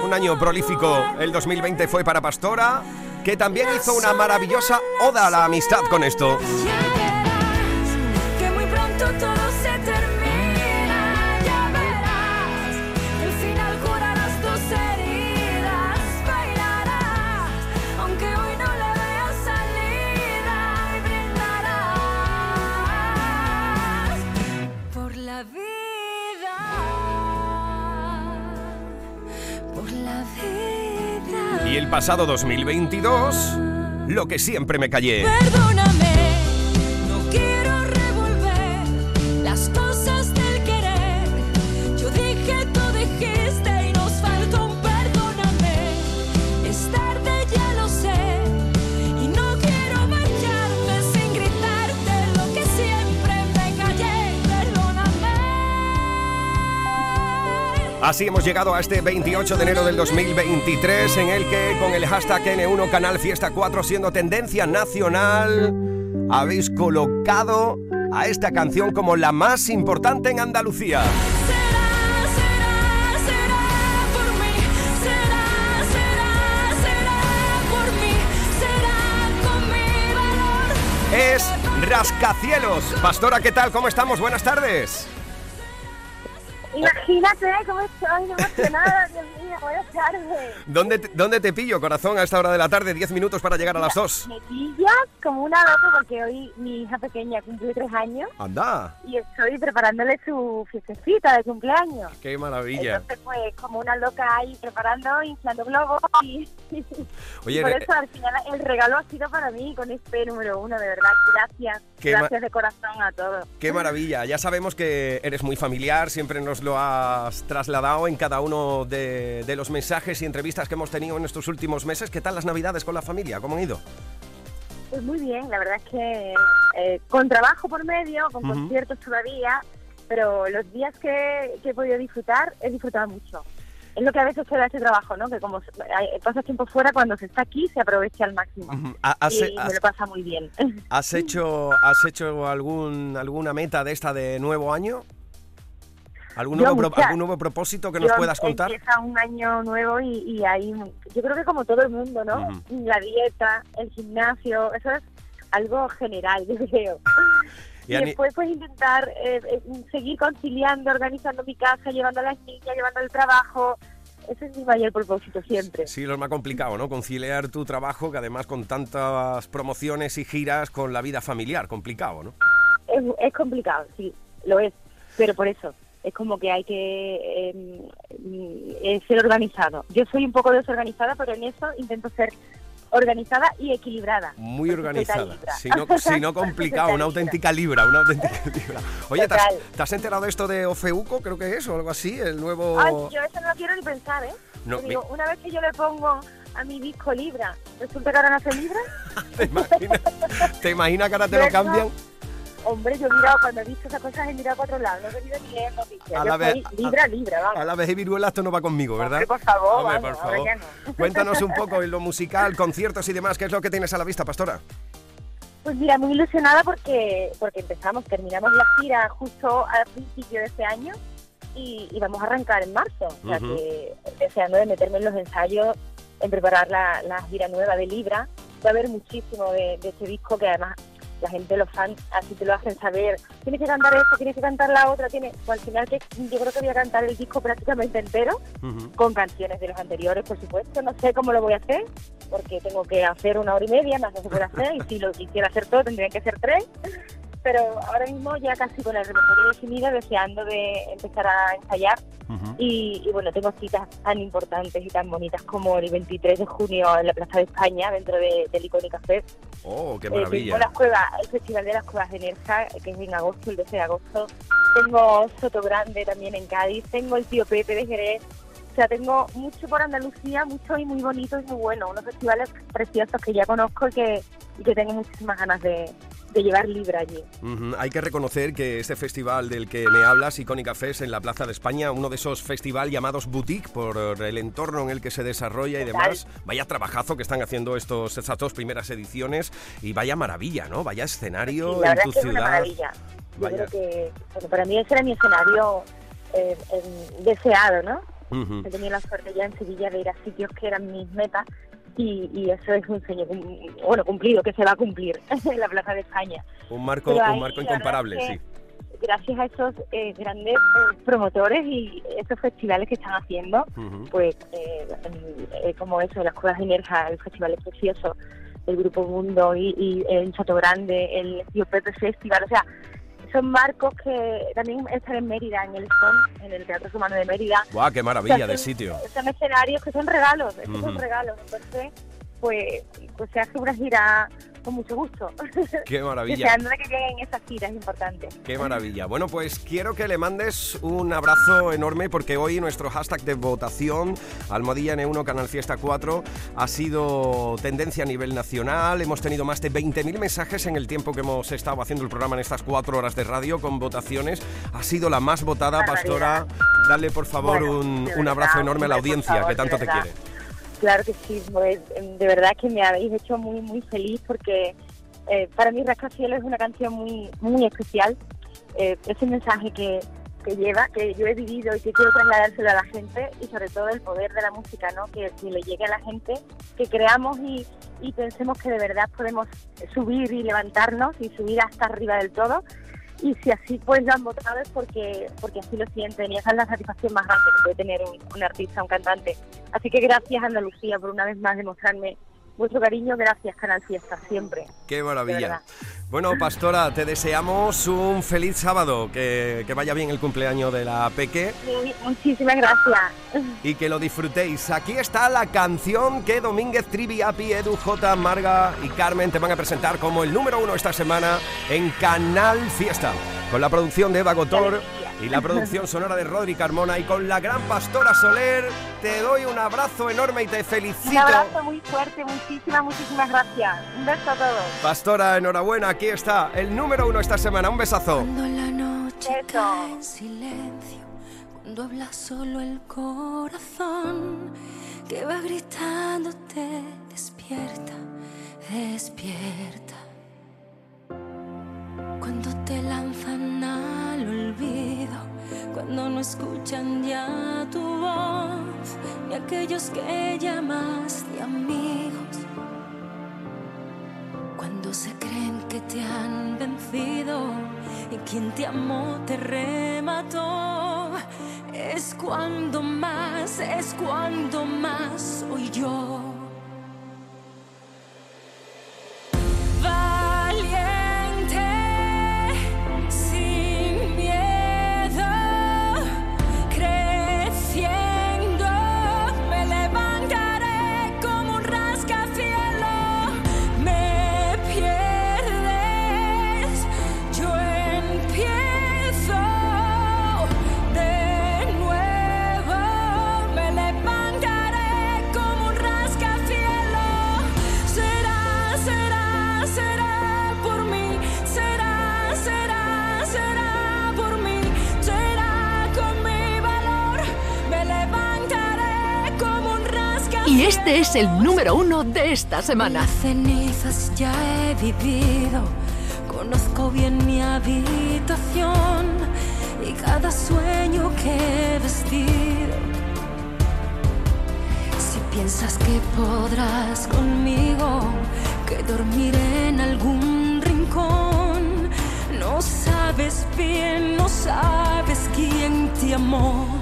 Un año prolífico, el dos mil veinte fue para Pastora, que también hizo una maravillosa oda a la amistad con esto. Y el pasado dos mil veintidós, lo que siempre me callé. Perdóname, no quiero revolver las cosas del querer. Yo dije, tú dijiste y nos faltó un perdóname. Es tarde, ya lo sé, y no quiero marcharme sin gritarte lo que siempre me callé. Perdóname. Así hemos llegado a este veintiocho de enero del dos mil veintitrés, en el que con el hashtag ene uno Canal Fiesta cuatro siendo tendencia nacional, habéis colocado a esta canción como la más importante en Andalucía. Será, será, será por mí, será, será por mí, será con mi valor. Es Rascacielos. Pastora, ¿qué tal? ¿Cómo estamos? Buenas tardes. Imagínate cómo estoy emocionada, Dios mío, buenas tardes. ¿Dónde te, ¿Dónde te pillo, corazón, a esta hora de la tarde? Diez minutos para llegar a las dos. Me pillas como una loca porque hoy mi hija pequeña cumplió tres años. ¡Anda! Y estoy preparándole su fiestecita de cumpleaños. ¡Qué maravilla! Entonces, pues, como una loca ahí preparando, inflando globos y... Oye, y por eso, al final, el regalo ha sido para mí con este número uno, de verdad, gracias. Qué gracias de corazón a todos. ¡Qué maravilla! Ya sabemos que eres muy familiar, siempre nos lo has trasladado en cada uno de, de los mensajes y entrevistas que hemos tenido en estos últimos meses. ¿Qué tal las Navidades con la familia? ¿Cómo han ido? Pues muy bien, la verdad es que eh, con trabajo por medio, con uh-huh. conciertos todavía, pero los días que, que he podido disfrutar, he disfrutado mucho. Es lo que a veces se da este trabajo, ¿no? Que como pasas tiempo fuera, cuando se está aquí se aprovecha al máximo. Has, y has, me lo pasa muy bien. ¿Has hecho, has hecho algún, alguna meta de esta de nuevo año? ¿Algún nuevo, pro, ¿Algún nuevo propósito que yo nos puedas contar? Empieza un año nuevo y, y ahí, yo creo que como todo el mundo, ¿no? Uh-huh. La dieta, el gimnasio, eso es algo general, yo creo. Y, y después pues intentar eh, seguir conciliando, organizando mi casa, llevando a las niñas, llevando el trabajo. Ese es mi mayor propósito siempre. Sí, lo más complicado, ¿no? Conciliar tu trabajo, que además con tantas promociones y giras, con la vida familiar, complicado, ¿no? Es, es complicado, sí, lo es, pero por eso. Es como que hay que eh, ser organizado. Yo soy un poco desorganizada, pero en eso intento ser organizada y equilibrada. Muy organizada, si no, si no complicado, una auténtica libra, una auténtica libra. Oye, ¿te has, ¿te has enterado de esto de Ofeuco, creo que es, o algo así, el nuevo...? Ay, yo eso no lo quiero ni pensar, ¿eh? No, digo, una vez que yo le pongo a mi disco libra, ¿resulta que ahora no hace libra? ¿Te imaginas, ¿Te imaginas que ahora te lo cambian? Hombre, yo he mirado, cuando he visto esas cosas he mirado para otro lado, no he tenido ni leer noticias. Libra, a, libra, vamos. A la vez y viruela esto no va conmigo, ¿verdad? Hombre, por favor, Hombre, vamos, por favor. Ahora ya no. Cuéntanos un poco en lo musical, conciertos y demás, ¿qué es lo que tienes a la vista, Pastora? Pues mira, muy ilusionada porque porque empezamos, terminamos la gira justo al principio de este año y, y vamos a arrancar en marzo, o sea uh-huh. que deseando de meterme en los ensayos, en preparar la, la gira nueva de Libra. Va a haber muchísimo de, de este disco que además... La gente, los fans, así te lo hacen saber. Tienes que cantar esto, tienes que cantar la otra. Tienes... Pues al final, que yo creo que voy a cantar el disco prácticamente entero, uh-huh. con canciones de los anteriores, por supuesto. No sé cómo lo voy a hacer, porque tengo que hacer una hora y media, más no se puede hacer. Y si lo quisiera hacer todo, tendría que hacer tres. Pero ahora mismo, ya casi con el repertorio definida, deseando de empezar a ensayar. Uh-huh. Y, y bueno, tengo citas tan importantes y tan bonitas como el veintitrés de junio en la Plaza de España, dentro de, del Icónica Fest. Oh, qué maravilla. Eh, las cuevas, el Festival de las Cuevas de Nerja, que es en agosto, el doce de agosto. Tengo Soto Grande también en Cádiz. Tengo el Tío Pepe de Jerez. O sea, tengo mucho por Andalucía, mucho y muy bonito y muy bueno. Unos festivales preciosos que ya conozco y que, y que tengo muchísimas ganas de, de llevar Libra allí. Uh-huh. Hay que reconocer que este festival del que me hablas, Icónica Fest, en la Plaza de España, uno de esos festivales llamados boutique por el entorno en el que se desarrolla y demás, tal? Vaya trabajazo que están haciendo estos, estas dos primeras ediciones y vaya maravilla, ¿no? Vaya escenario sí, la en tu es que ciudad. Es una maravilla. Vaya. Yo creo que, bueno, para mí ese era mi escenario eh, eh, deseado, ¿no? Uh-huh. He tenido la suerte ya en Sevilla de ir a sitios que eran mis metas. Y, y eso es un sueño bueno cumplido, que se va a cumplir en la Plaza de España. Un marco, ahí, un marco incomparable, es que, sí. Gracias a esos eh, grandes eh, promotores y esos festivales que están haciendo, uh-huh. pues eh, eh, como eso, las Cuevas de Nerja, el Festival es Precioso, el Grupo Mundo y, y el Soto Grande, el Tío Pepe Festival, o sea, son marcos que también están en Mérida, en el Stone, en el Teatro Humano de Mérida. ¡Guau, qué maravilla, o sea, son, de sitio! Son escenarios que son regalos, estos uh-huh. son regalos. Entonces, pues, pues se hace una gira con mucho gusto. ¡Qué maravilla! O sea, no que lleguen esas giras, es importante. ¡Qué maravilla! Bueno, pues quiero que le mandes un abrazo enorme porque hoy nuestro hashtag de votación, Almohadilla N uno Canal Fiesta cuatro, ha sido tendencia a nivel nacional. Hemos tenido más de veinte mil mensajes en el tiempo que hemos estado haciendo el programa en estas cuatro horas de radio con votaciones. Ha sido la más votada, Pastora. Dale, por favor, bueno, un, verdad, un abrazo enorme a la audiencia, favor, que tanto te quiere. Claro que sí, pues de verdad que me habéis hecho muy muy feliz porque eh, para mí Rascacielos es una canción muy muy especial. Eh, ese mensaje que, que lleva, que yo he vivido y que quiero trasladárselo a la gente, y sobre todo el poder de la música, ¿no? Que, que le llegue a la gente, que creamos y, y pensemos que de verdad podemos subir y levantarnos y subir hasta arriba del todo, y si así pues lo han votado es porque, porque así lo sienten, y esa es la satisfacción más grande que puede tener un, un artista, un cantante. Así que gracias, Andalucía, por una vez más demostrarme vuestro cariño. Gracias, Canal Fiesta, siempre. ¡Qué maravilla! Bueno, Pastora, te deseamos un feliz sábado, que, que vaya bien el cumpleaños de la Peque. Sí, muchísimas gracias. Y que lo disfrutéis. Aquí está la canción que Domínguez, Trivi, Api, Edu, J, Marga y Carmen te van a presentar como el número uno esta semana en Canal Fiesta, con la producción de Eva Gotor y la producción sonora de Rodri Carmona, y con la gran Pastora Soler. Te doy un abrazo enorme y te felicito. Un abrazo muy fuerte, muchísimas, muchísimas gracias. Un beso a todos. Pastora, enhorabuena, aquí está el número uno esta semana. Un besazo. Cuando la noche cae en silencio, cuando habla solo el corazón, que va gritándote, despierta, despierta. Cuando te lanzan al olvido, cuando no escuchan ya tu voz, ni aquellos que llamas de amigos, cuando se creen que te han vencido y quien te amó te remató, es cuando más, es cuando más soy yo. Este es el número uno de esta semana. Las cenizas ya he vivido, conozco bien mi habitación y cada sueño que he vestido. Si piensas que podrás conmigo, que dormiré en algún rincón, no sabes bien, no sabes quién te amó.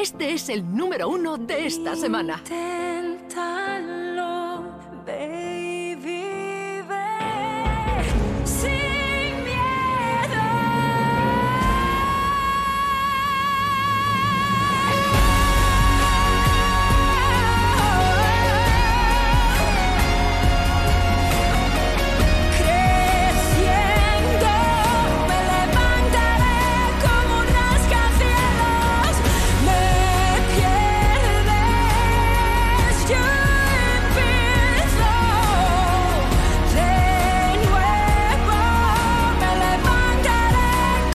Este es el número uno de esta semana. Intentar.